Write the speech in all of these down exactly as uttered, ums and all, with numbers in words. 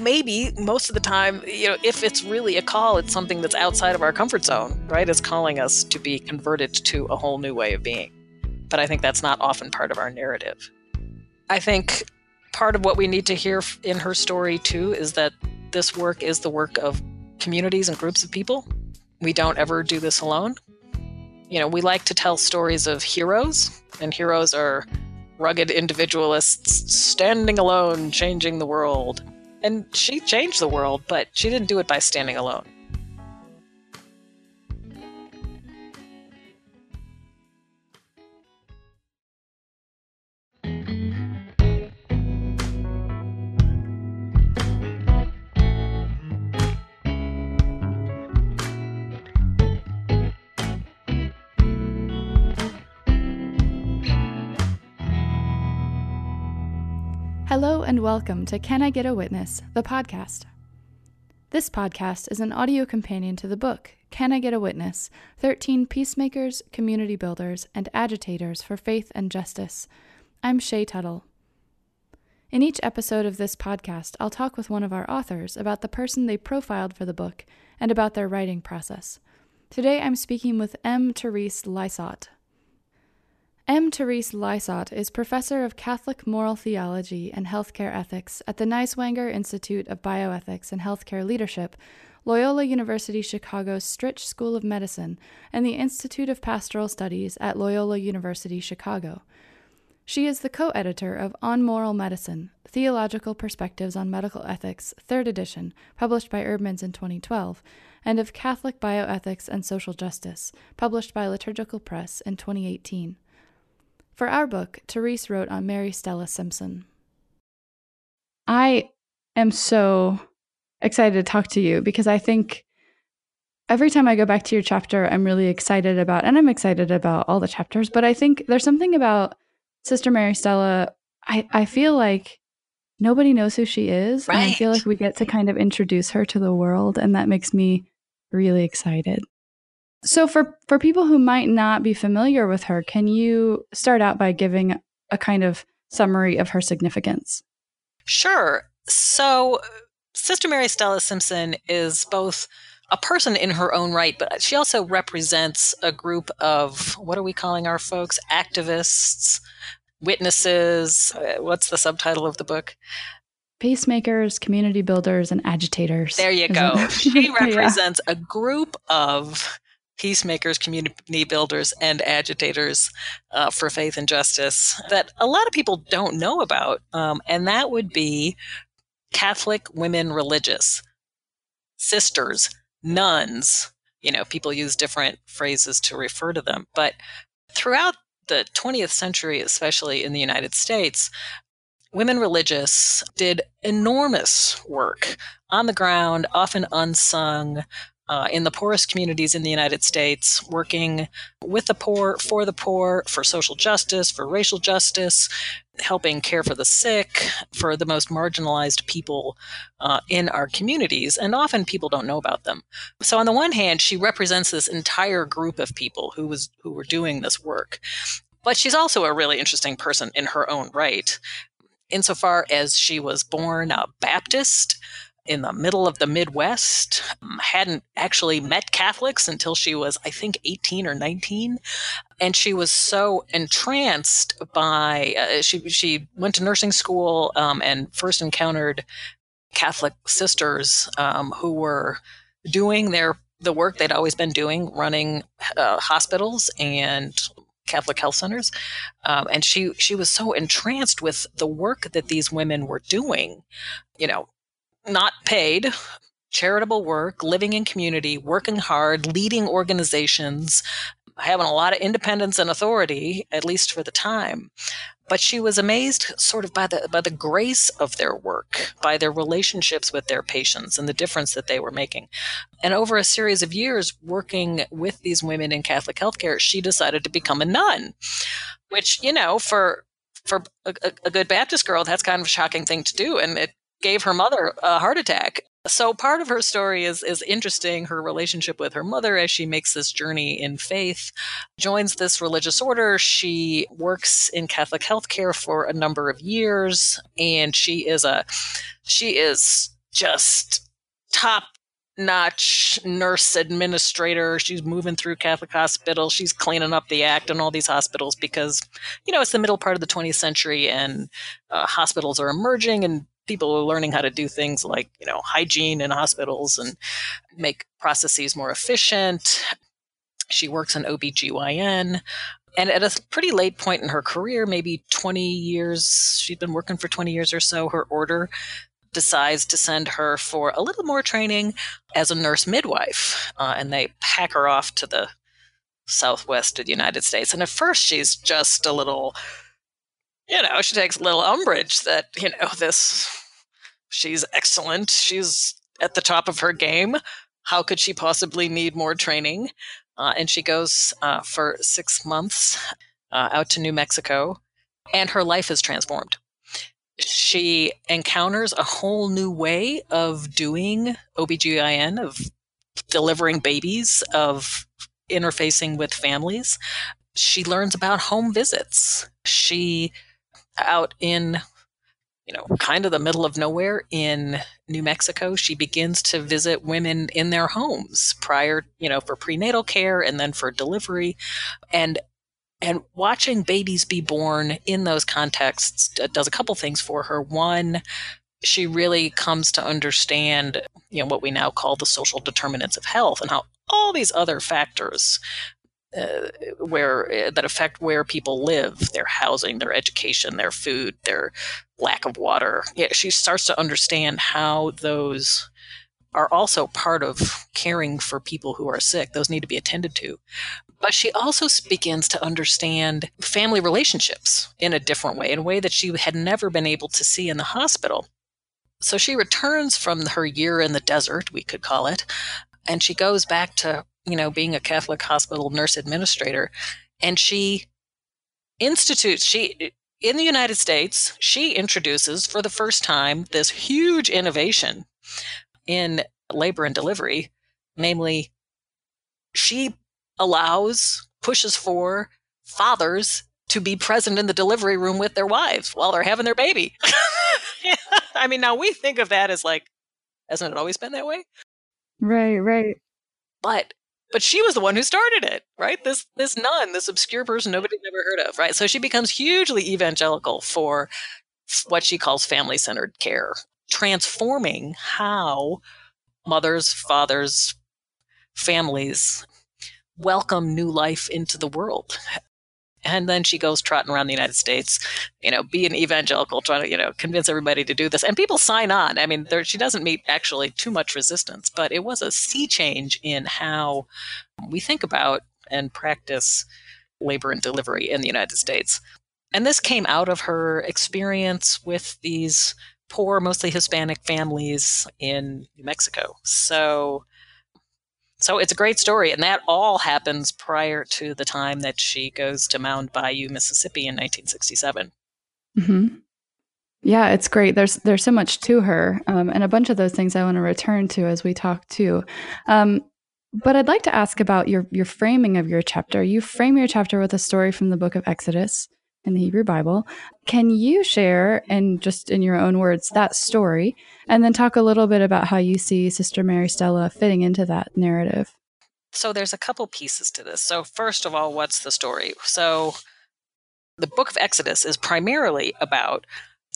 maybe most of the time, you know, if it's really a call, it's something that's outside of our comfort zone, right? It's calling us to be converted to a whole new way of being. But I think that's not often part of our narrative. I think part of what we need to hear in her story, too, is that this work is the work of communities and groups of people. We don't ever do this alone. You know, we like to tell stories of heroes, and heroes are rugged individualists standing alone, changing the world. And she changed the world, but she didn't do it by standing alone. Hello and welcome to Can I Get a Witness, the podcast. This podcast is an audio companion to the book, Can I Get a Witness? thirteen Peacemakers, Community Builders, and Agitators for Faith and Justice. I'm Shay Tuttle. In each episode of this podcast, I'll talk with one of our authors about the person they profiled for the book and about their writing process. Today I'm speaking with M. Therese Lysaught. M. Therese Lysaught is professor of Catholic moral theology and healthcare ethics at the Neiswanger Institute of Bioethics and Healthcare Leadership, Loyola University Chicago's Stritch School of Medicine, and the Institute of Pastoral Studies at Loyola University Chicago. She is the co-editor of On Moral Medicine, Theological Perspectives on Medical Ethics, third edition, published by Erbmanns in twenty twelve, and of Catholic Bioethics and Social Justice, published by Liturgical Press in twenty eighteen. For our book, Therese wrote on Mary Stella Simpson. I am so excited to talk to you because I think every time I go back to your chapter, I'm really excited about, and I'm excited about all the chapters, but I think there's something about Sister Mary Stella. I, I feel like nobody knows who she is. Right. And I feel like we get to kind of introduce her to the world, and that makes me really excited. So for, for people who might not be familiar with her, can you start out by giving a kind of summary of her significance? Sure. So Sister Mary Stella Simpson is both a person in her own right, but she also represents a group of, what are we calling our folks? Activists, witnesses, what's the subtitle of the book? Peacemakers, community builders, and agitators. There you go. She represents yeah. a group of peacemakers, community builders, and agitators uh, for faith and justice that a lot of people don't know about. Um, and that would be Catholic women religious, sisters, nuns. You know, people use different phrases to refer to them. But throughout the twentieth century, especially in the United States, women religious did enormous work on the ground, often unsung, uh, in the poorest communities in the United States, working with the poor, for the poor, for social justice, for racial justice, helping care for the sick, for the most marginalized people uh, in our communities, and often people don't know about them. So on the one hand, she represents this entire group of people who was who were doing this work. But she's also a really interesting person in her own right, insofar as she was born a Baptist in the middle of the Midwest, hadn't actually met Catholics until she was, I think, eighteen or nineteen. And she was so entranced by, uh, she she went to nursing school um, and first encountered Catholic sisters um, who were doing their the work they'd always been doing, running uh, hospitals and Catholic health centers. Um, and she, she was so entranced with the work that these women were doing, you know, not paid, charitable work, living in community, working hard, leading organizations, having a lot of independence and authority, at least for the time. But she was amazed sort of by the by the grace of their work, by their relationships with their patients and the difference that they were making. And over a series of years working with these women in Catholic healthcare, she decided to become a nun, which, you know, for for a, a good Baptist girl, that's kind of a shocking thing to do. And it gave her mother a heart attack. So part of her story is is interesting, her relationship with her mother as she makes this journey in faith, joins this religious order. She works in Catholic healthcare for a number of years, and she is a she is just top-notch nurse administrator. She's moving through Catholic hospitals. She's cleaning up the act in all these hospitals because, you know, it's the middle part of the twentieth century and uh, hospitals are emerging and people are learning how to do things like, you know, hygiene in hospitals and make processes more efficient. She works in O B G Y N. And at a pretty late point in her career, maybe twenty years, she'd been working for twenty years or so, her order decides to send her for a little more training as a nurse midwife. Uh, and they pack her off to the southwest of the United States. And at first, she's just a little, you know, she takes a little umbrage that, you know, this, she's excellent. She's at the top of her game. How could she possibly need more training? Uh, and she goes uh, for six months uh, out to New Mexico, and her life is transformed. She encounters a whole new way of doing O B G Y N, of delivering babies, of interfacing with families. She learns about home visits. She, out in, you know, kind of the middle of nowhere in New Mexico, she begins to visit women in their homes prior, you know, for prenatal care and then for delivery. And and watching babies be born in those contexts does a couple things for her. One, she really comes to understand, you know, what we now call the social determinants of health and how all these other factors Uh, where uh, that affect where people live, their housing, their education, their food, their lack of water. Yeah, she starts to understand how those are also part of caring for people who are sick. Those need to be attended to. But she also begins to understand family relationships in a different way, in a way that she had never been able to see in the hospital. So she returns from her year in the desert, we could call it, and she goes back to, you know, being a Catholic hospital nurse administrator. And she institutes, she, in the United States, she introduces for the first time this huge innovation in labor and delivery. Namely, she allows, pushes for fathers to be present in the delivery room with their wives while they're having their baby. I mean, now we think of that as like, hasn't it always been that way? Right, right. But But she was the one who started it, right? This this nun, this obscure person nobody's ever heard of, right? So she becomes hugely evangelical for what she calls family-centered care, transforming how mothers, fathers, families welcome new life into the world. And then she goes trotting around the United States, you know, being evangelical, trying to, you know, convince everybody to do this. And people sign on. I mean, there, she doesn't meet actually too much resistance, but it was a sea change in how we think about and practice labor and delivery in the United States. And this came out of her experience with these poor, mostly Hispanic families in New Mexico. So... So it's a great story, and that all happens prior to the time that she goes to Mound Bayou, Mississippi in nineteen sixty-seven. Mm-hmm. Yeah, it's great. There's there's so much to her, um, and a bunch of those things I want to return to as we talk too. Um, but I'd like to ask about your your framing of your chapter. You frame your chapter with a story from the book of Exodus in the Hebrew Bible. Can you share, and just in your own words, that story, and then talk a little bit about how you see Sister Mary Stella fitting into that narrative? So there's a couple pieces to this. So first of all, what's the story? So the book of Exodus is primarily about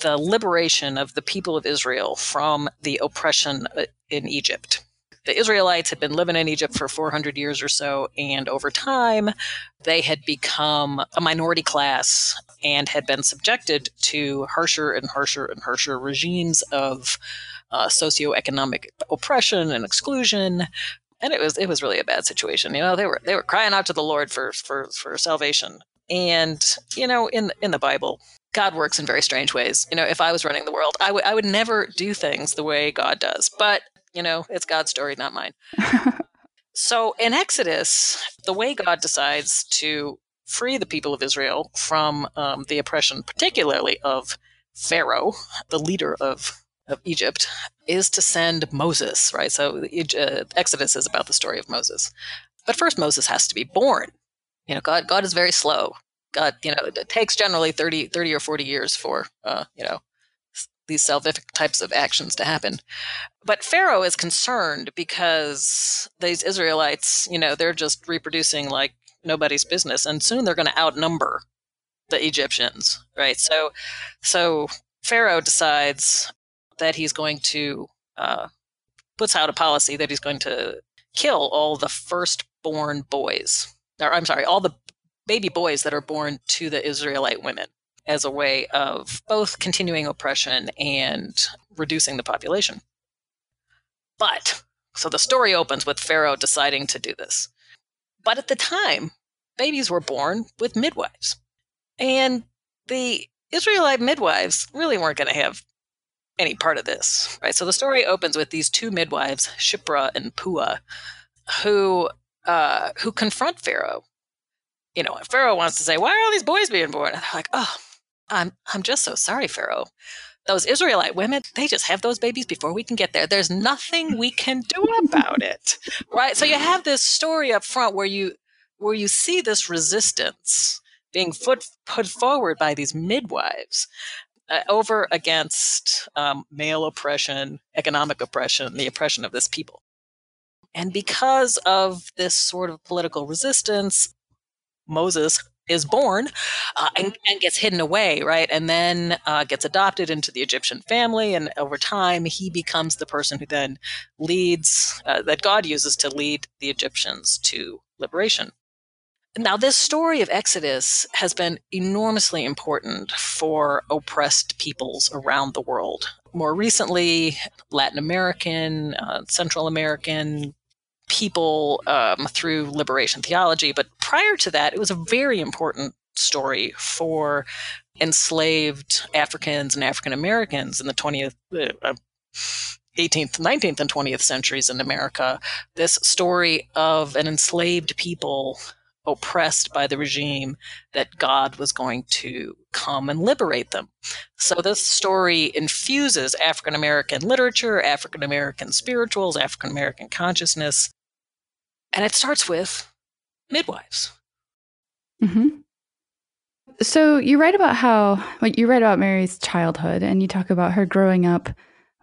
the liberation of the people of Israel from the oppression in Egypt. The Israelites had been living in Egypt for four hundred years or so, and over time, they had become a minority class and had been subjected to harsher and harsher and harsher regimes of uh, socioeconomic oppression and exclusion, and it was it was really a bad situation. You know, they were they were crying out to the Lord for for for salvation, and you know, in in the Bible, God works in very strange ways. You know, if I was running the world, I would I would never do things the way God does, but you know, it's God's story, not mine. So in Exodus, the way God decides to free the people of Israel from um, the oppression, particularly of Pharaoh, the leader of, of Egypt, is to send Moses, right? So uh, Exodus is about the story of Moses. But first, Moses has to be born. You know, God God is very slow. God, you know, it takes generally thirty or forty years for, uh, you know, these salvific types of actions to happen. But Pharaoh is concerned because these Israelites, you know, they're just reproducing like nobody's business, and soon they're going to outnumber the Egyptians, right? So, so Pharaoh decides that he's going to uh, puts out a policy that he's going to kill all the firstborn boys, or I'm sorry, all the baby boys that are born to the Israelite women, as a way of both continuing oppression and reducing the population. But, so the story opens with Pharaoh deciding to do this. But at the time, babies were born with midwives. And the Israelite midwives really weren't going to have any part of this, right? So the story opens with these two midwives, Shiphrah and Puah, who uh, who confront Pharaoh. You know, Pharaoh wants to say, why are all these boys being born? And they're like, oh, I'm I'm just so sorry, Pharaoh. Those Israelite women, they just have those babies before we can get there. There's nothing we can do about it, right? So you have this story up front where you where you see this resistance being put, put forward by these midwives uh, over against um, male oppression, economic oppression, the oppression of this people. And because of this sort of political resistance, Moses is born uh, and, and gets hidden away, right? And then uh, gets adopted into the Egyptian family. And over time, he becomes the person who then leads, uh, that God uses to lead the Egyptians to liberation. Now, this story of Exodus has been enormously important for oppressed peoples around the world. More recently, Latin American, uh, Central American people um, through liberation theology. But prior to that, it was a very important story for enslaved Africans and African Americans in the twentieth, eighteenth, nineteenth, and twentieth centuries in America. This story of an enslaved people oppressed by the regime that God was going to come and liberate them. So this story infuses African American literature, African American spirituals, African American consciousness. And it starts with midwives. Mm-hmm. So you write about how, well, you write about Mary's childhood, and you talk about her growing up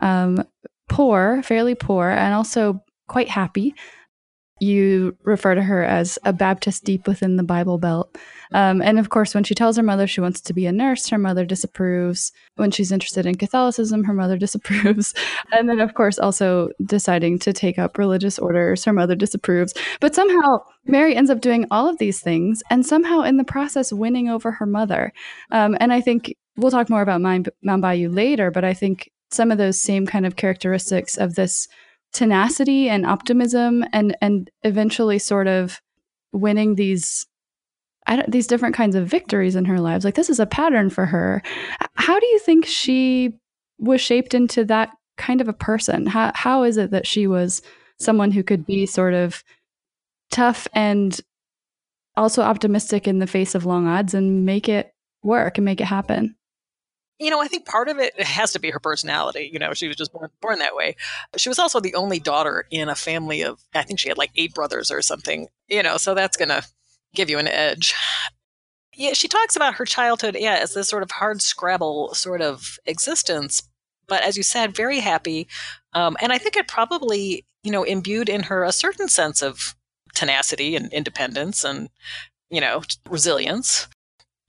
um, poor, fairly poor, and also quite happy. You refer to her as a Baptist deep within the Bible Belt. Um, and of course, when she tells her mother she wants to be a nurse, her mother disapproves. When she's interested in Catholicism, her mother disapproves. And then, of course, also deciding to take up religious orders, her mother disapproves. But somehow, Mary ends up doing all of these things and somehow in the process winning over her mother. Um, and I think we'll talk more about Mound Bayou later, but I think some of those same kind of characteristics of this tenacity and optimism and and eventually sort of winning these I don't, these different kinds of victories in her lives. Like, this is a pattern for her. How do you think she was shaped into that kind of a person? How how is it that she was someone who could be sort of tough and also optimistic in the face of long odds and make it work and make it happen? You know, I think part of it has to be her personality. You know, she was just born, born that way. She was also the only daughter in a family of, I think she had like eight brothers or something, you know, so that's going to give you an edge. Yeah, she talks about her childhood, yeah, as this sort of hard scrabble sort of existence. But as you said, very happy. Um, and I think it probably, you know, imbued in her a certain sense of tenacity and independence and, you know, resilience.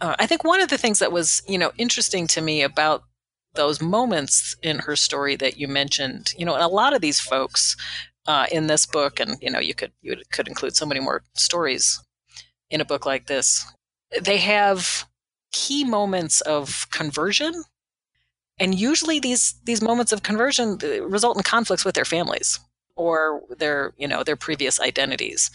Uh, I think one of the things that was, you know, interesting to me about those moments in her story that you mentioned, you know, and a lot of these folks uh, in this book, and, you know, you could you could include so many more stories in a book like this, they have key moments of conversion. And usually these these moments of conversion result in conflicts with their families or their, you know, their previous identities.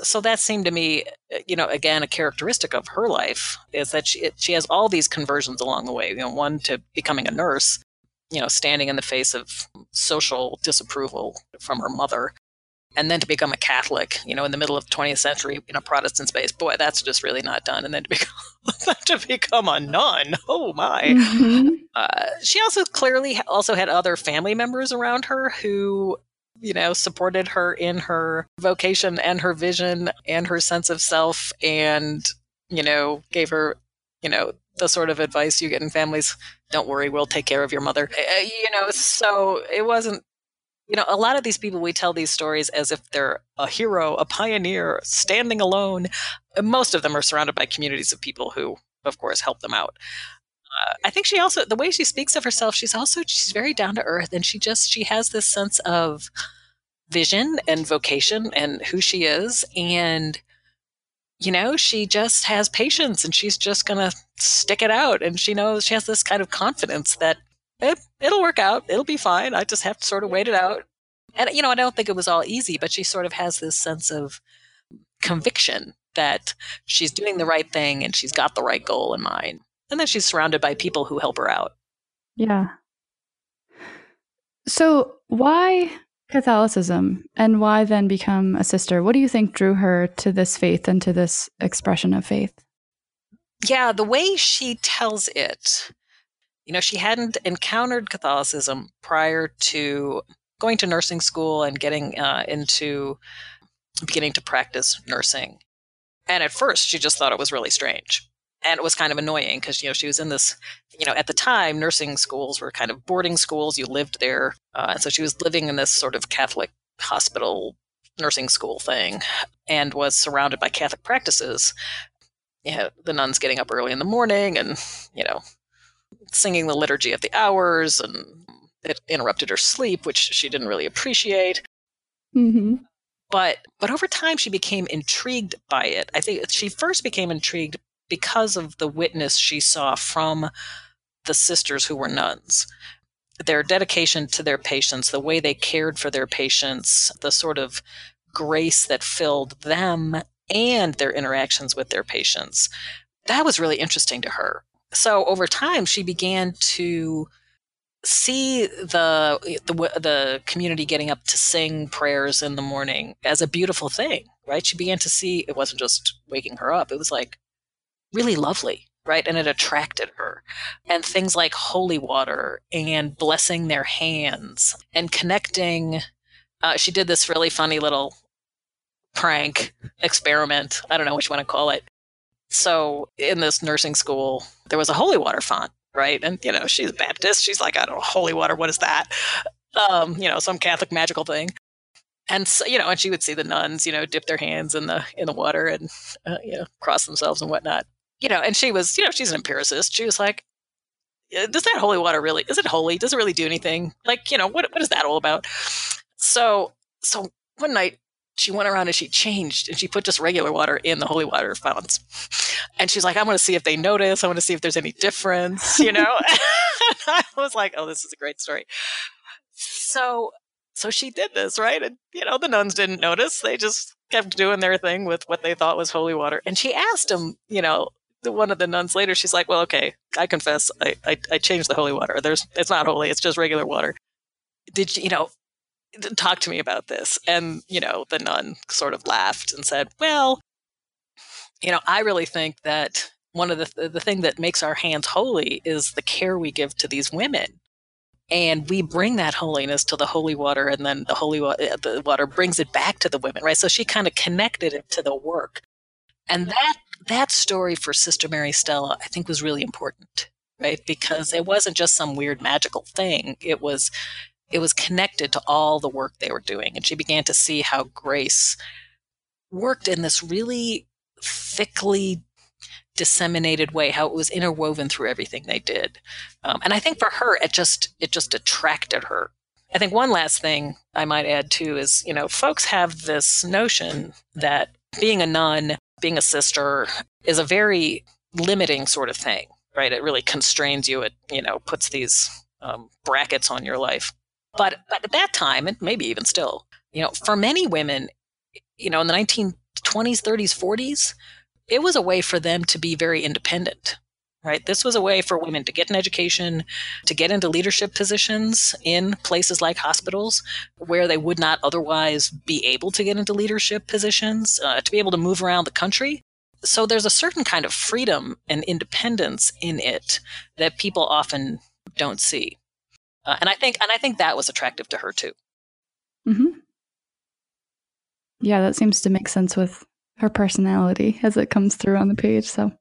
So that seemed to me, you know, again, a characteristic of her life is that she she has all these conversions along the way. You know, one to becoming a nurse, you know, standing in the face of social disapproval from her mother, and then to become a Catholic, you know, in the middle of the twentieth century in a Protestant space. Boy, that's just really not done. And then to become, to become a nun. Oh, my. Mm-hmm. Uh, she also clearly also had other family members around her who, you know, supported her in her vocation and her vision and her sense of self and, you know, gave her, you know, the sort of advice you get in families, don't worry, we'll take care of your mother. You know, so it wasn't, you know, a lot of these people, we tell these stories as if they're a hero, a pioneer, standing alone. Most of them are surrounded by communities of people who, of course, help them out. Uh, I think she also, the way she speaks of herself, she's also, she's very down to earth, and she just, she has this sense of vision and vocation and who she is. And, you know, she just has patience, and she's just going to stick it out. And she knows, she has this kind of confidence that it, it'll work out. It'll be fine. I just have to sort of wait it out. And, you know, I don't think it was all easy, but she sort of has this sense of conviction that she's doing the right thing and she's got the right goal in mind. And then she's surrounded by people who help her out. Yeah. So why Catholicism, and why then become a sister? What do you think drew her to this faith and to this expression of faith? Yeah, the way she tells it, you know, she hadn't encountered Catholicism prior to going to nursing school and getting uh, into beginning to practice nursing. And at first, she just thought it was really strange. And it was kind of annoying because, you know, she was in this, you know, at the time, nursing schools were kind of boarding schools. You lived there. Uh, so she was living in this sort of Catholic hospital nursing school thing and was surrounded by Catholic practices. You know, the nuns getting up early in the morning and, you know, singing the liturgy of the hours. And it interrupted her sleep, which she didn't really appreciate. Mm-hmm. But but over time, she became intrigued by it. I think she first became intrigued because of the witness she saw from the sisters who were nuns, their dedication to their patients, the way they cared for their patients, the sort of grace that filled them and their interactions with their patients. That was really interesting to her. So over time, she began to see the the, the community getting up to sing prayers in the morning as a beautiful thing, right? She began to see it wasn't just waking her up. It was like, really lovely, right? And it attracted her. And things like holy water and blessing their hands and connecting. Uh, she did this really funny little prank experiment. I don't know what you want to call it. So in this nursing school, there was a holy water font, right? And, you know, she's a Baptist. She's like, I don't know, holy water, what is that? Um, you know, some Catholic magical thing. And so, you know, and she would see the nuns, you know, dip their hands in the in the water and, uh, you know, cross themselves and whatnot. You know, and she was, you know, she's an empiricist. She was like, does that holy water really, is it holy? Does it really do anything? Like, you know, what what is that all about? So so one night she went around and she changed and she put just regular water in the holy water fountains. And she's like, I want to see if they notice. I want to see if there's any difference, you know. I was like, oh, this is a great story. So so she did this, right? And, you know, the nuns didn't notice. They just kept doing their thing with what they thought was holy water. And she asked them, you know, one of the nuns later, she's like, well, okay, I confess, I, I, I changed the holy water. There's, it's not holy, it's just regular water. Did you, you know, talk to me about this? And, you know, the nun sort of laughed and said, well, you know, I really think that one of the the thing that makes our hands holy is the care we give to these women. And we bring that holiness to the holy water, and then the holy wa- the water brings it back to the women, right? So she kind of connected it to the work. And that that story for Sister Mary Stella, I think, was really important, right? Because it wasn't just some weird magical thing. It was it was connected to all the work they were doing. And she began to see how grace worked in this really thickly disseminated way, how it was interwoven through everything they did. Um, and I think for her, it just it just attracted her. I think one last thing I might add too is, you know, folks have this notion that being a nun, being a sister is a very limiting sort of thing, right? It really constrains you. It, you know, puts these um, brackets on your life. But, but at that time, and maybe even still, you know, for many women, you know, in the nineteen twenties, thirties, forties, it was a way for them to be very independent, right? This was a way for women to get an education, to get into leadership positions in places like hospitals where they would not otherwise be able to get into leadership positions, uh, to be able to move around the country. So there's a certain kind of freedom and independence in it that people often don't see. Uh, and I think and I think that was attractive to her too. Mm-hmm. Yeah, that seems to make sense with her personality as it comes through on the page. So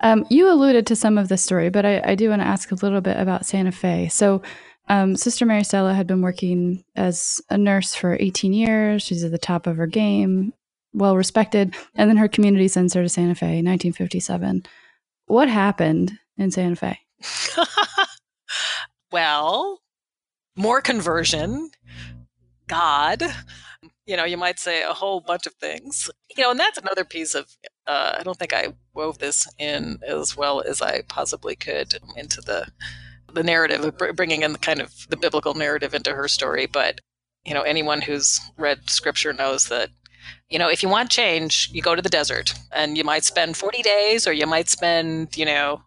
Um, you alluded to some of the story, but I, I do want to ask a little bit about Santa Fe. So um, Sister Mary Stella had been working as a nurse for eighteen years. She's at the top of her game, well-respected. And then her community sends her to Santa Fe in nineteen fifty-seven. What happened in Santa Fe? Well, more conversion, God, you know, you might say a whole bunch of things, you know, and that's another piece of, uh, I don't think I wove this in as well as I possibly could into the the narrative of bringing in the kind of the biblical narrative into her story. But, you know, anyone who's read scripture knows that, you know, if you want change, you go to the desert and you might spend forty days or you might spend, you know,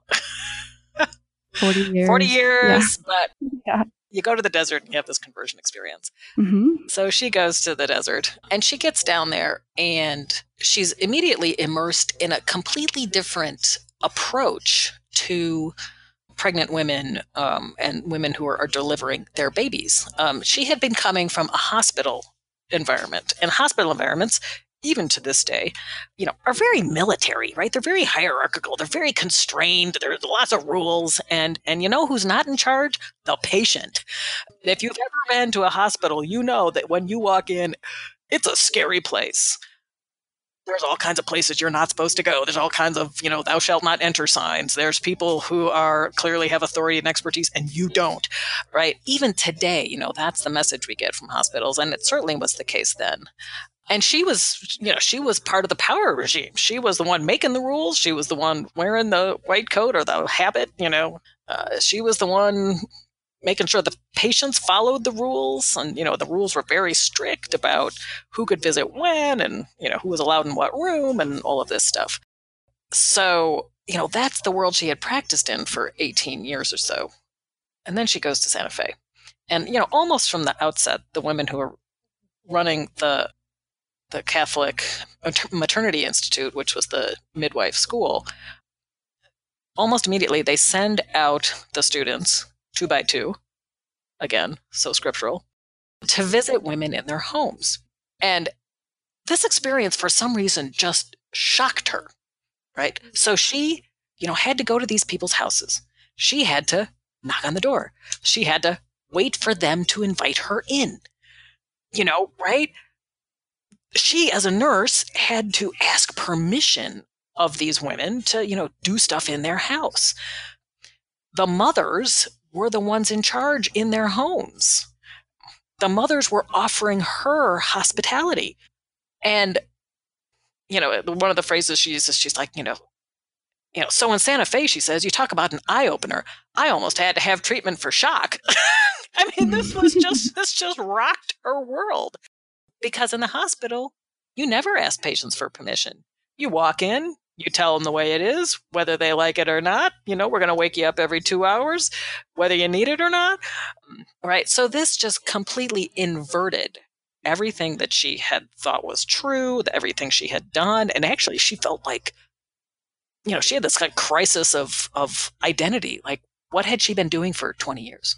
forty years, forty years yeah. But yeah. You go to the desert and you have this conversion experience. Mm-hmm. So she goes to the desert and she gets down there and she's immediately immersed in a completely different approach to pregnant women um, and women who are, are delivering their babies. Um, she had been coming from a hospital environment, and hospital environments, even to this day, you know, are very military, right? They're very hierarchical. They're very constrained. There's lots of rules. And, and you know who's not in charge? The patient. If you've ever been to a hospital, you know that when you walk in, it's a scary place. There's all kinds of places you're not supposed to go. There's all kinds of, you know, thou shalt not enter signs. There's people who are clearly have authority and expertise and you don't, right? Even today, you know, that's the message we get from hospitals. And it certainly was the case then. And she was, you know, she was part of the power regime. She was the one making the rules. She was the one wearing the white coat or the habit, you know. Uh, she was the one making sure the patients followed the rules. And, you know, the rules were very strict about who could visit when and, you know, who was allowed in what room and all of this stuff. So, you know, that's the world she had practiced in for eighteen years or so. And then she goes to Santa Fe. And, you know, almost from the outset, the women who are running the the Catholic Maternity Institute, which was the midwife school, almost immediately they send out the students two by two, again, so scriptural, to visit women in their homes. And this experience, for some reason, just shocked her, right? So she, you know, had to go to these people's houses. She had to knock on the door. She had to wait for them to invite her in, you know, right? She, as a nurse, had to ask permission of these women to, you know, do stuff in their house. The mothers were the ones in charge in their homes. The mothers were offering her hospitality. And, you know, one of the phrases she uses, she's like, you know, you know, so in Santa Fe, she says, you talk about an eye-opener. I almost had to have treatment for shock. I mean, this was just, this just rocked her world. Because in the hospital, you never ask patients for permission. You walk in, you tell them the way it is, whether they like it or not. You know, we're going to wake you up every two hours, whether you need it or not. Right. So this just completely inverted everything that she had thought was true, everything she had done. And actually, she felt like, you know, she had this kind of crisis of, of identity. Like, what had she been doing for twenty years?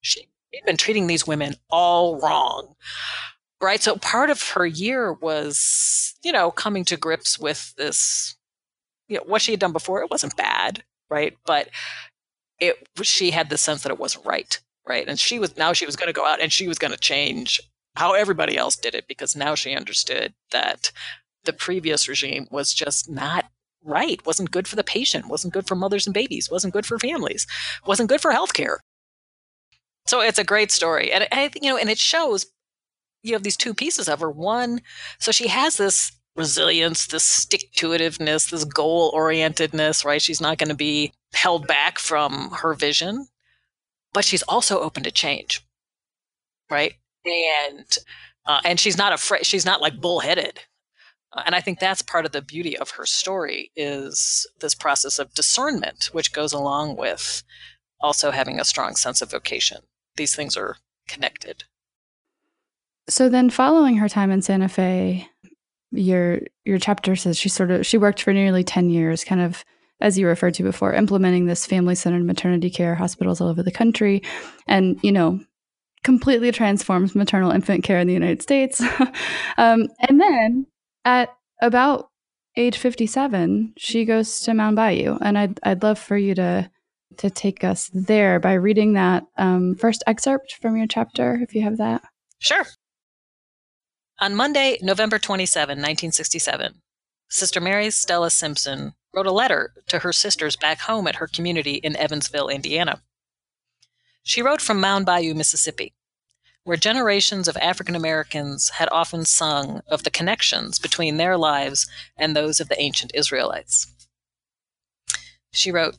She had been treating these women all wrong. Right. So part of her year was, you know, coming to grips with this, you know, what she had done before. It wasn't bad. Right. But it, she had the sense that it wasn't right. Right. And she was, now she was going to go out and she was going to change how everybody else did it, because now she understood that the previous regime was just not right. Wasn't good for the patient. Wasn't good for mothers and babies. Wasn't good for families. Wasn't good for healthcare. So it's a great story. And I think, you know, and it shows, you have these two pieces of her. One, so she has this resilience, this stick-to-itiveness, this goal-orientedness, right? She's not going to be held back from her vision, but she's also open to change, right? And uh, and she's not afraid. She's not like bullheaded. Uh, and I think that's part of the beauty of her story, is this process of discernment, which goes along with also having a strong sense of vocation. These things are connected. So then following her time in Santa Fe, your your chapter says she sort of she worked for nearly ten years, kind of, as you referred to before, implementing this family-centered maternity care, hospitals all over the country, and, you know, completely transforms maternal infant care in the United States. um, and then at about age fifty-seven, she goes to Mound Bayou. And I'd, I'd love for you to to take us there by reading that um, first excerpt from your chapter, if you have that. Sure. On Monday, November twenty-seventh, nineteen sixty-seven, Sister Mary Stella Simpson wrote a letter to her sisters back home at her community in Evansville, Indiana. She wrote from Mound Bayou, Mississippi, where generations of African Americans had often sung of the connections between their lives and those of the ancient Israelites. She wrote,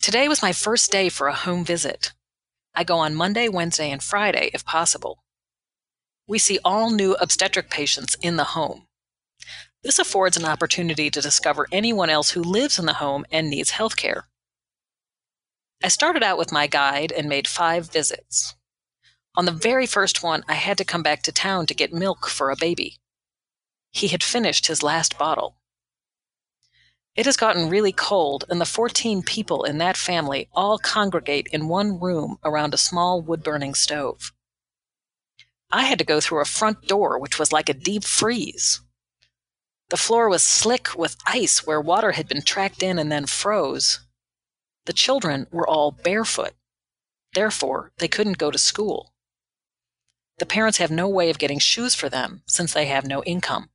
"Today was my first day for a home visit. I go on Monday, Wednesday, and Friday, if possible. We see all new obstetric patients in the home. This affords an opportunity to discover anyone else who lives in the home and needs health care. I started out with my guide and made five visits. On the very first one, I had to come back to town to get milk for a baby. He had finished his last bottle. It has gotten really cold, and the fourteen people in that family all congregate in one room around a small wood-burning stove. I had to go through a front door, which was like a deep freeze. The floor was slick with ice where water had been tracked in and then froze. The children were all barefoot. Therefore, they couldn't go to school. The parents have no way of getting shoes for them since they have no income."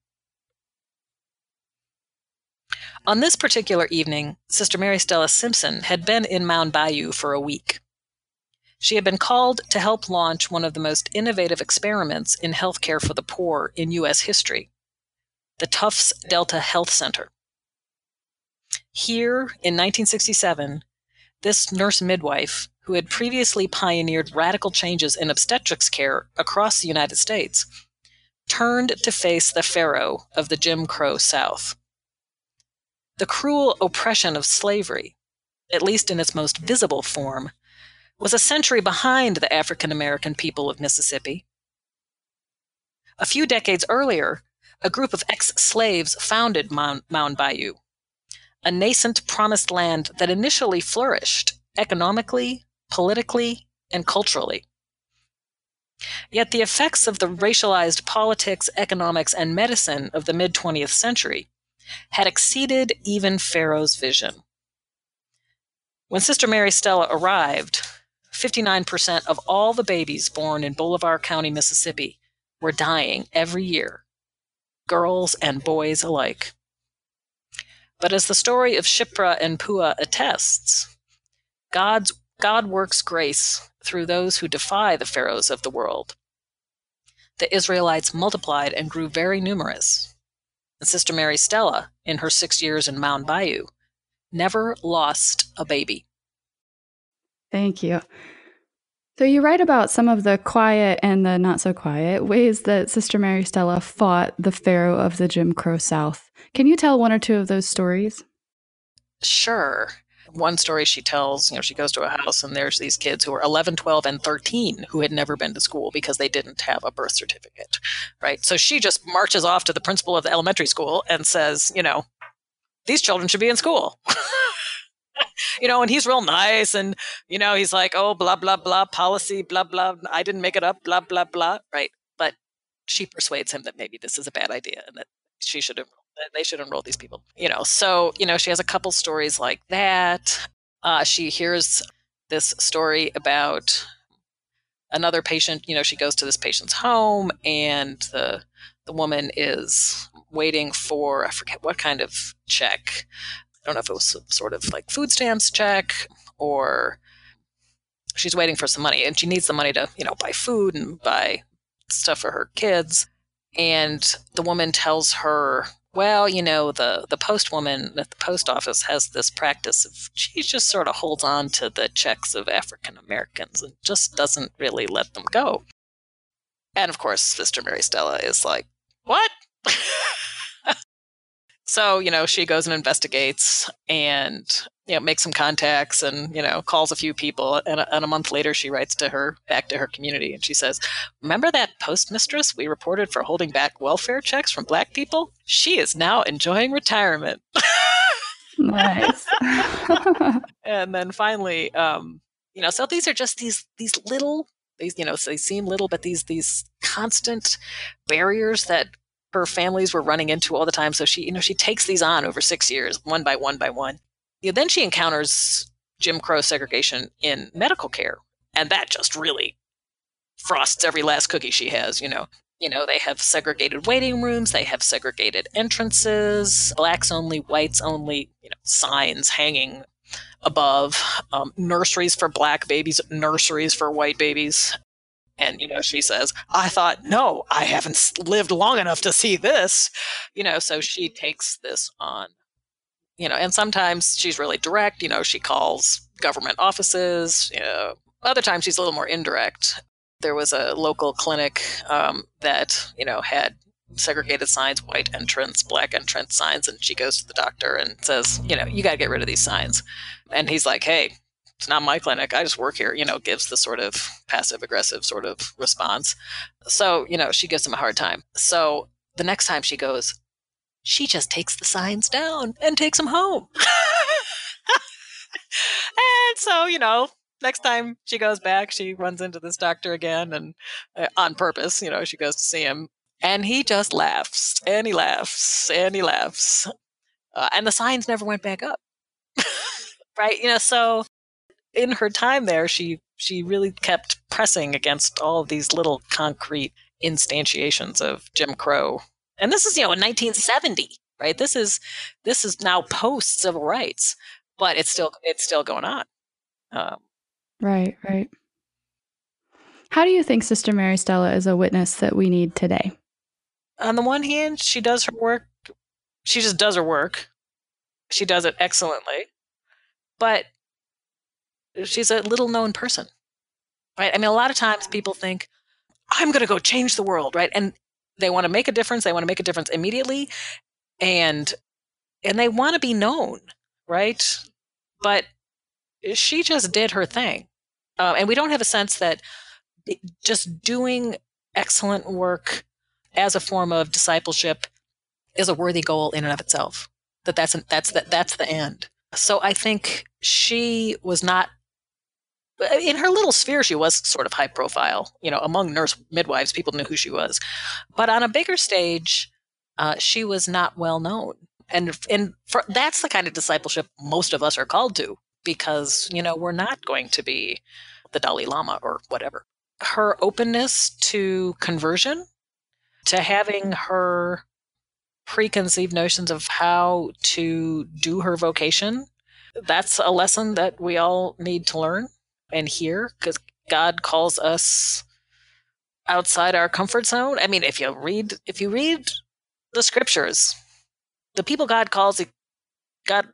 On this particular evening, Sister Mary Stella Simpson had been in Mound Bayou for a week. She had been called to help launch one of the most innovative experiments in healthcare for the poor in U S history, the Tufts Delta Health Center. Here, in nineteen sixty-seven, this nurse midwife, who had previously pioneered radical changes in obstetrics care across the United States, turned to face the pharaoh of the Jim Crow South. The cruel oppression of slavery, at least in its most visible form, was a century behind the African American people of Mississippi. A few decades earlier, a group of ex-slaves founded Mound, Mound Bayou, a nascent promised land that initially flourished economically, politically, and culturally. Yet the effects of the racialized politics, economics, and medicine of the mid-twentieth century had exceeded even Pharaoh's vision. When Sister Mary Stella arrived, fifty-nine percent of all the babies born in Bolivar County, Mississippi, were dying every year, girls and boys alike. But as the story of Shiphrah and Puah attests, God's, God works grace through those who defy the pharaohs of the world. The Israelites multiplied and grew very numerous. And Sister Mary Stella, in her six years in Mound Bayou, never lost a baby. Thank you. So you write about some of the quiet and the not so quiet ways that Sister Mary Stella fought the pharaoh of the Jim Crow South. Can you tell one or two of those stories? Sure. One story she tells, you know, she goes to a house and there's these kids who are eleven, twelve, and thirteen who had never been to school because they didn't have a birth certificate, right? So she just marches off to the principal of the elementary school and says, you know, these children should be in school. You know, and he's real nice and, you know, he's like, oh, blah, blah, blah, policy, blah, blah, I didn't make it up, blah, blah, blah, right? But she persuades him that maybe this is a bad idea and that she should enroll, that they should enroll these people, you know. So, you know, she has a couple stories like that. Uh, she hears this story about another patient, you know, she goes to this patient's home and the the woman is waiting for, I forget what kind of check, I don't know if it was some sort of like food stamps check or she's waiting for some money and she needs the money to, you know, buy food and buy stuff for her kids. And the woman tells her, well, you know, the, the postwoman at the post office has this practice of she just sort of holds on to the checks of African Americans and just doesn't really let them go. And of course, Sister Mary Stella is like, what? So, you know, she goes and investigates and, you know, makes some contacts and, you know, calls a few people. And a, and a month later, she writes to her, back to her community. And she says, remember that postmistress we reported for holding back welfare checks from Black people? She is now enjoying retirement. Nice. And then finally, um, you know, so these are just these these little, these, you know, so they seem little, but these these constant barriers that her families were running into all the time. So she, you know, she takes these on over six years, one by one by one. You know, then she encounters Jim Crow segregation in medical care. And that just really frosts every last cookie she has, you know. You know, they have segregated waiting rooms. They have segregated entrances, blacks only, whites only, you know, signs hanging above, um, nurseries for black babies, nurseries for white babies. And, you know, she says, I thought, no, I haven't lived long enough to see this. You know, so she takes this on, you know, and sometimes she's really direct. You know, she calls government offices. You know, other times she's a little more indirect. There was a local clinic um, that, you know, had segregated signs, white entrance, black entrance signs. And she goes to the doctor and says, you know, you got to get rid of these signs. And he's like, hey, it's not my clinic. I just work here, you know, gives the sort of passive aggressive sort of response. So, you know, she gives him a hard time. So the next time she goes, she just takes the signs down and takes them home. And so, you know. Next time she goes back, she runs into this doctor again, and uh, on purpose, you know, she goes to see him, and he just laughs, and he laughs, and he laughs, uh, and the signs never went back up, right? You know, so in her time there, she she really kept pressing against all of these little concrete instantiations of Jim Crow, and this is, you know, in nineteen seventy, right? This is this is now post civil rights, but it's still it's still going on. Um, Right, right. How do you think Sister Mary Stella is a witness that we need today? On the one hand, she does her work. She just does her work. She does it excellently. But she's a little known person, right? I mean, a lot of times people think, I'm going to go change the world, right? And they want to make a difference. They want to make a difference immediately. And, and they want to be known, right? But she just did her thing. Uh, and we don't have a sense that just doing excellent work as a form of discipleship is a worthy goal in and of itself, that that's, an, that's, the, that's the end. So I think she was not, in her little sphere, she was sort of high profile. You know, among nurse midwives, people knew who she was. But on a bigger stage, uh, she was not well known. And, and for, that's the kind of discipleship most of us are called to. Because, you know, we're not going to be the Dalai Lama or whatever. Her openness to conversion, to having her preconceived notions of how to do her vocation, that's a lesson that we all need to learn and hear, because God calls us outside our comfort zone. I mean, if you read, if you read the scriptures, the people God calls God,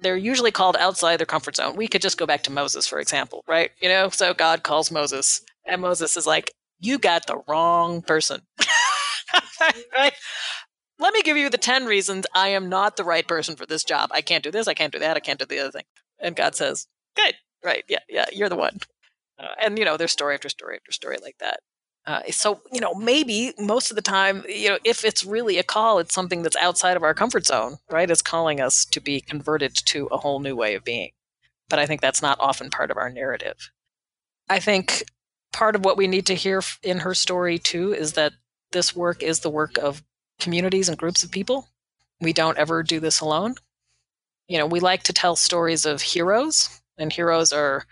they're usually called outside their comfort zone. We could just go back to Moses, for example, right? You know, so God calls Moses, and Moses is like, you got the wrong person, right? Let me give you the ten reasons I am not the right person for this job. I can't do this. I can't do that. I can't do the other thing. And God says, good, right? Yeah, yeah, you're the one. Uh, and, you know, there's story after story after story like that. Uh, so, you know, maybe most of the time, you know, if it's really a call, it's something that's outside of our comfort zone, right? It's calling us to be converted to a whole new way of being. But I think that's not often part of our narrative. I think part of what we need to hear in her story, too, is that this work is the work of communities and groups of people. We don't ever do this alone. You know, we like to tell stories of heroes, and heroes are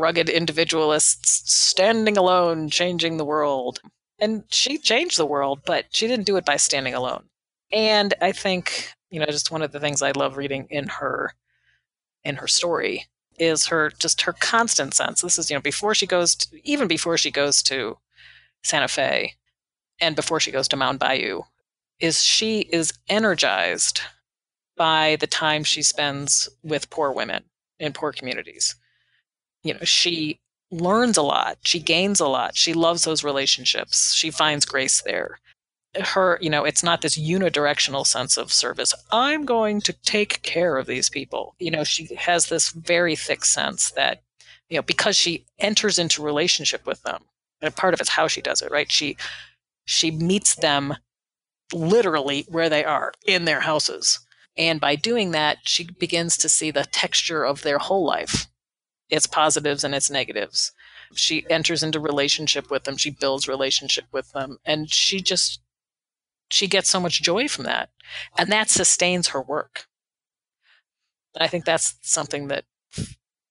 rugged individualists standing alone, changing the world. And she changed the world, but she didn't do it by standing alone. And I think, you know, just one of the things I love reading in her, in her story is her, just her constant sense. This is, you know, before she goes, to, even before she goes to Santa Fe and before she goes to Mound Bayou, is she is energized by the time she spends with poor women in poor communities. You know, she learns a lot. She gains a lot. She loves those relationships. She finds grace there. Her, you know, it's not this unidirectional sense of service. I'm going to take care of these people. You know, she has this very thick sense that, you know, because she enters into relationship with them, and part of it's how she does it, right? She, she meets them literally where they are in their houses. And by doing that, she begins to see the texture of their whole life. Its positives and its negatives. She enters into relationship with them. She builds relationship with them. And she just she gets so much joy from that. And that sustains her work. And I think that's something that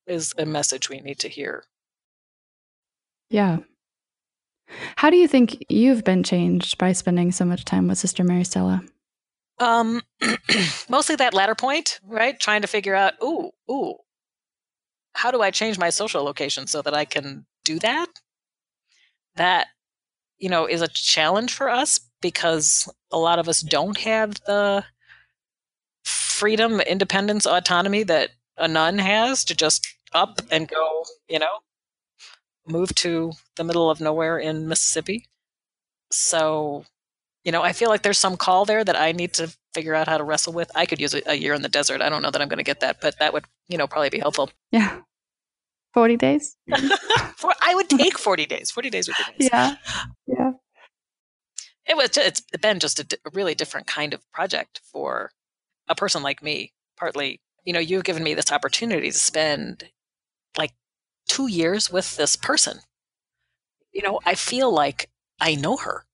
is a message we need to hear. Yeah. How do you think you've been changed by spending so much time with Sister Mary Stella? Um, mostly that latter point, right? Trying to figure out, ooh, ooh, how do I change my social location so that I can do that? That, you know, is a challenge for us because a lot of us don't have the freedom, independence, autonomy that a nun has to just up and go, you know, move to the middle of nowhere in Mississippi. So, you know, I feel like there's some call there that I need to figure out how to wrestle with. I could use a, a year in the desert. I don't know that I'm going to get that, but that would, you know, probably be helpful. Yeah. forty days? For, I would take forty days. forty days would be nice. Yeah. Yeah. It was, it's been just a, di- a really different kind of project for a person like me, partly. You know, you've given me this opportunity to spend like two years with this person. You know, I feel like I know her,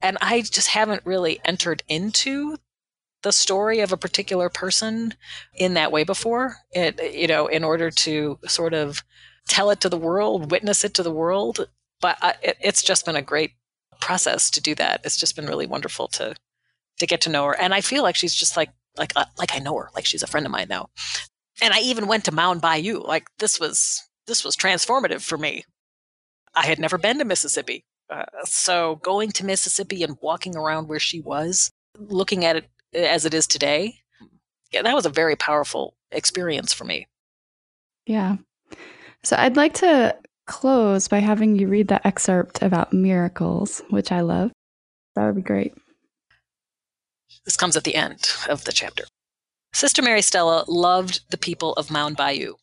and I just haven't really entered into the story of a particular person in that way before. It, you know, in order to sort of tell it to the world, witness it to the world. But I, it, it's just been a great process to do that. It's just been really wonderful to to get to know her, and I feel like she's just like. Like, uh, like I know her, like she's a friend of mine now. And I even went to Mound Bayou. Like this was, this was transformative for me. I had never been to Mississippi. Uh, so going to Mississippi and walking around where she was, looking at it as it is today. Yeah, that was a very powerful experience for me. Yeah. So I'd like to close by having you read the excerpt about miracles, which I love. That would be great. This comes at the end of the chapter. Sister Mary Stella loved the people of Mound Bayou,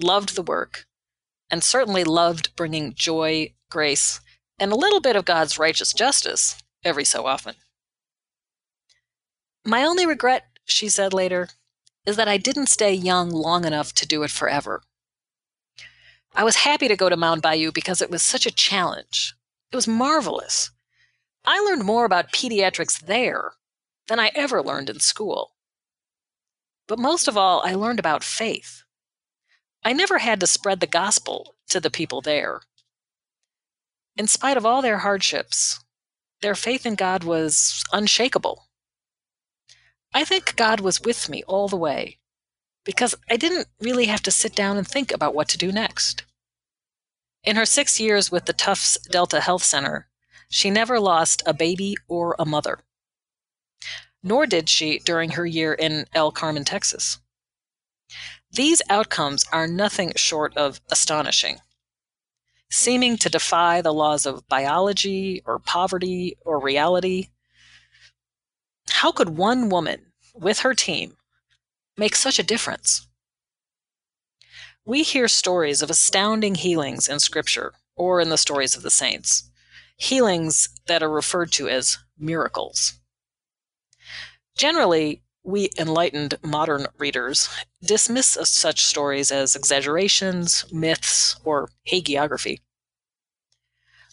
loved the work, and certainly loved bringing joy, grace, and a little bit of God's righteous justice every so often. My only regret, she said later, is that I didn't stay young long enough to do it forever. I was happy to go to Mound Bayou because it was such a challenge. It was marvelous. I learned more about pediatrics there than I ever learned in school. But most of all, I learned about faith. I never had to spread the gospel to the people there. In spite of all their hardships, their faith in God was unshakable. I think God was with me all the way, because I didn't really have to sit down and think about what to do next. In her six years with the Tufts Delta Health Center, she never lost a baby or a mother. Nor did she during her year in El Carmen, Texas. These outcomes are nothing short of astonishing, seeming to defy the laws of biology or poverty or reality. How could one woman with her team make such a difference? We hear stories of astounding healings in Scripture or in the stories of the saints, healings that are referred to as miracles. Generally, we enlightened modern readers dismiss such stories as exaggerations, myths, or hagiography.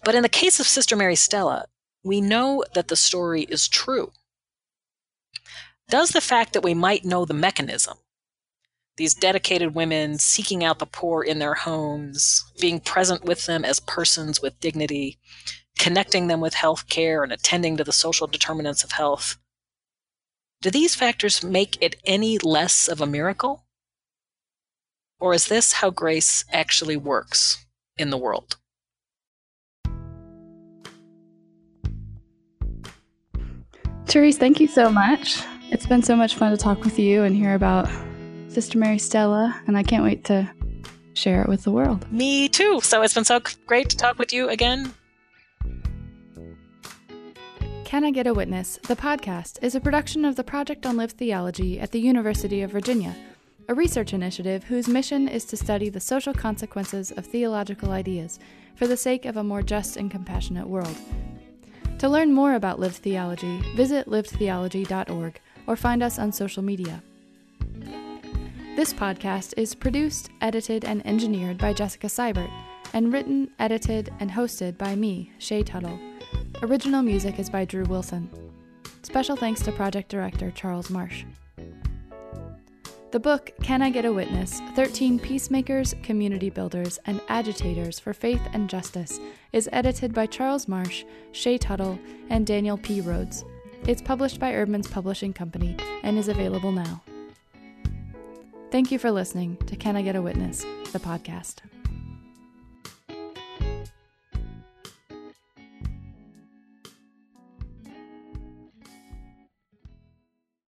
But in the case of Sister Mary Stella, we know that the story is true. Does the fact that we might know the mechanism, these dedicated women seeking out the poor in their homes, being present with them as persons with dignity, connecting them with health care and attending to the social determinants of health, do these factors make it any less of a miracle? Or is this how grace actually works in the world? Therese, thank you so much. It's been so much fun to talk with you and hear about Sister Mary Stella, and I can't wait to share it with the world. Me too. So it's been so great to talk with you again. Can I Get a Witness? The podcast is a production of the Project on Lived Theology at the University of Virginia, a research initiative whose mission is to study the social consequences of theological ideas for the sake of a more just and compassionate world. To learn more about Lived Theology, visit lived theology dot org or find us on social media. This podcast is produced, edited, and engineered by Jessica Seibert, and written, edited, and hosted by me, Shay Tuttle. Original music is by Drew Wilson. Special thanks to Project Director Charles Marsh. The book, Can I Get a Witness? thirteen Peacemakers, Community Builders, and Agitators for Faith and Justice, is edited by Charles Marsh, Shay Tuttle, and Daniel P. Rhodes. It's published by Erbmanns Publishing Company and is available now. Thank you for listening to Can I Get a Witness, the podcast.